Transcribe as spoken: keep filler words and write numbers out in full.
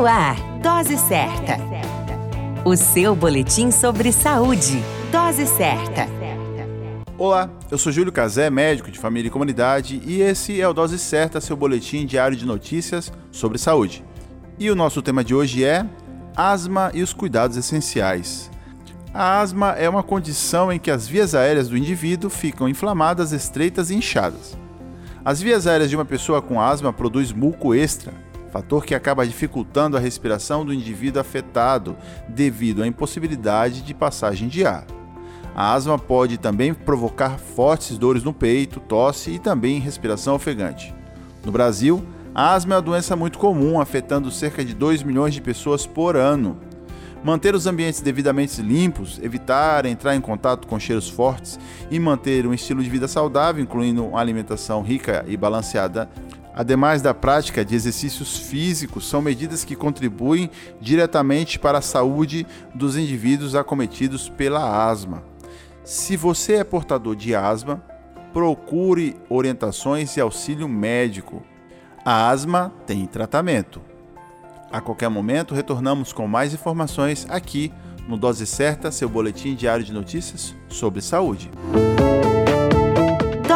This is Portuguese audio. No ar, Dose Certa. O seu boletim sobre saúde. Dose Certa. Olá, eu sou Júlio Cazé, médico de família e comunidade, e esse é o Dose Certa, seu boletim diário de notícias sobre saúde. E o nosso tema de hoje é asma e os cuidados essenciais. A asma é uma condição em que as vias aéreas do indivíduo ficam inflamadas, estreitas e inchadas. As vias aéreas de uma pessoa com asma produzem muco extra, fator que acaba dificultando a respiração do indivíduo afetado devido à impossibilidade de passagem de ar. A asma pode também provocar fortes dores no peito, tosse e também respiração ofegante. No Brasil, a asma é uma doença muito comum, afetando cerca de dois milhões de pessoas por ano. Manter os ambientes devidamente limpos, evitar entrar em contato com cheiros fortes e manter um estilo de vida saudável, incluindo uma alimentação rica e balanceada, ademais da prática de exercícios físicos, são medidas que contribuem diretamente para a saúde dos indivíduos acometidos pela asma. Se você é portador de asma, procure orientações e auxílio médico. A asma tem tratamento. A qualquer momento, retornamos com mais informações aqui no Dose Certa, seu boletim diário de notícias sobre saúde.